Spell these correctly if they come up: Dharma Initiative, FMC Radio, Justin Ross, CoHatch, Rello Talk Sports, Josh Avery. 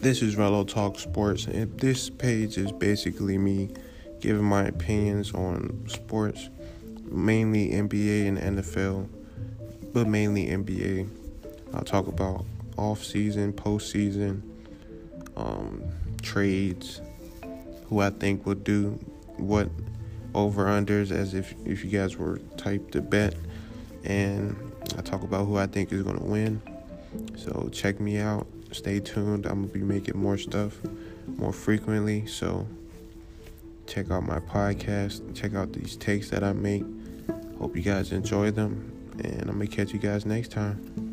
This is Rello Talk Sports, and this page is basically me giving my opinions on sports, mainly NBA and NFL, but mainly NBA. I'll talk about off-season, post-season, trades, who I think will do what, over-unders, as if you guys were type to bet, and I talk about who I think is going to win. So check me out. Stay tuned. I'm going to be making more stuff more frequently. So check out my podcast. Check out these takes that I make. Hope you guys enjoy them. And I'm going to catch you guys next time.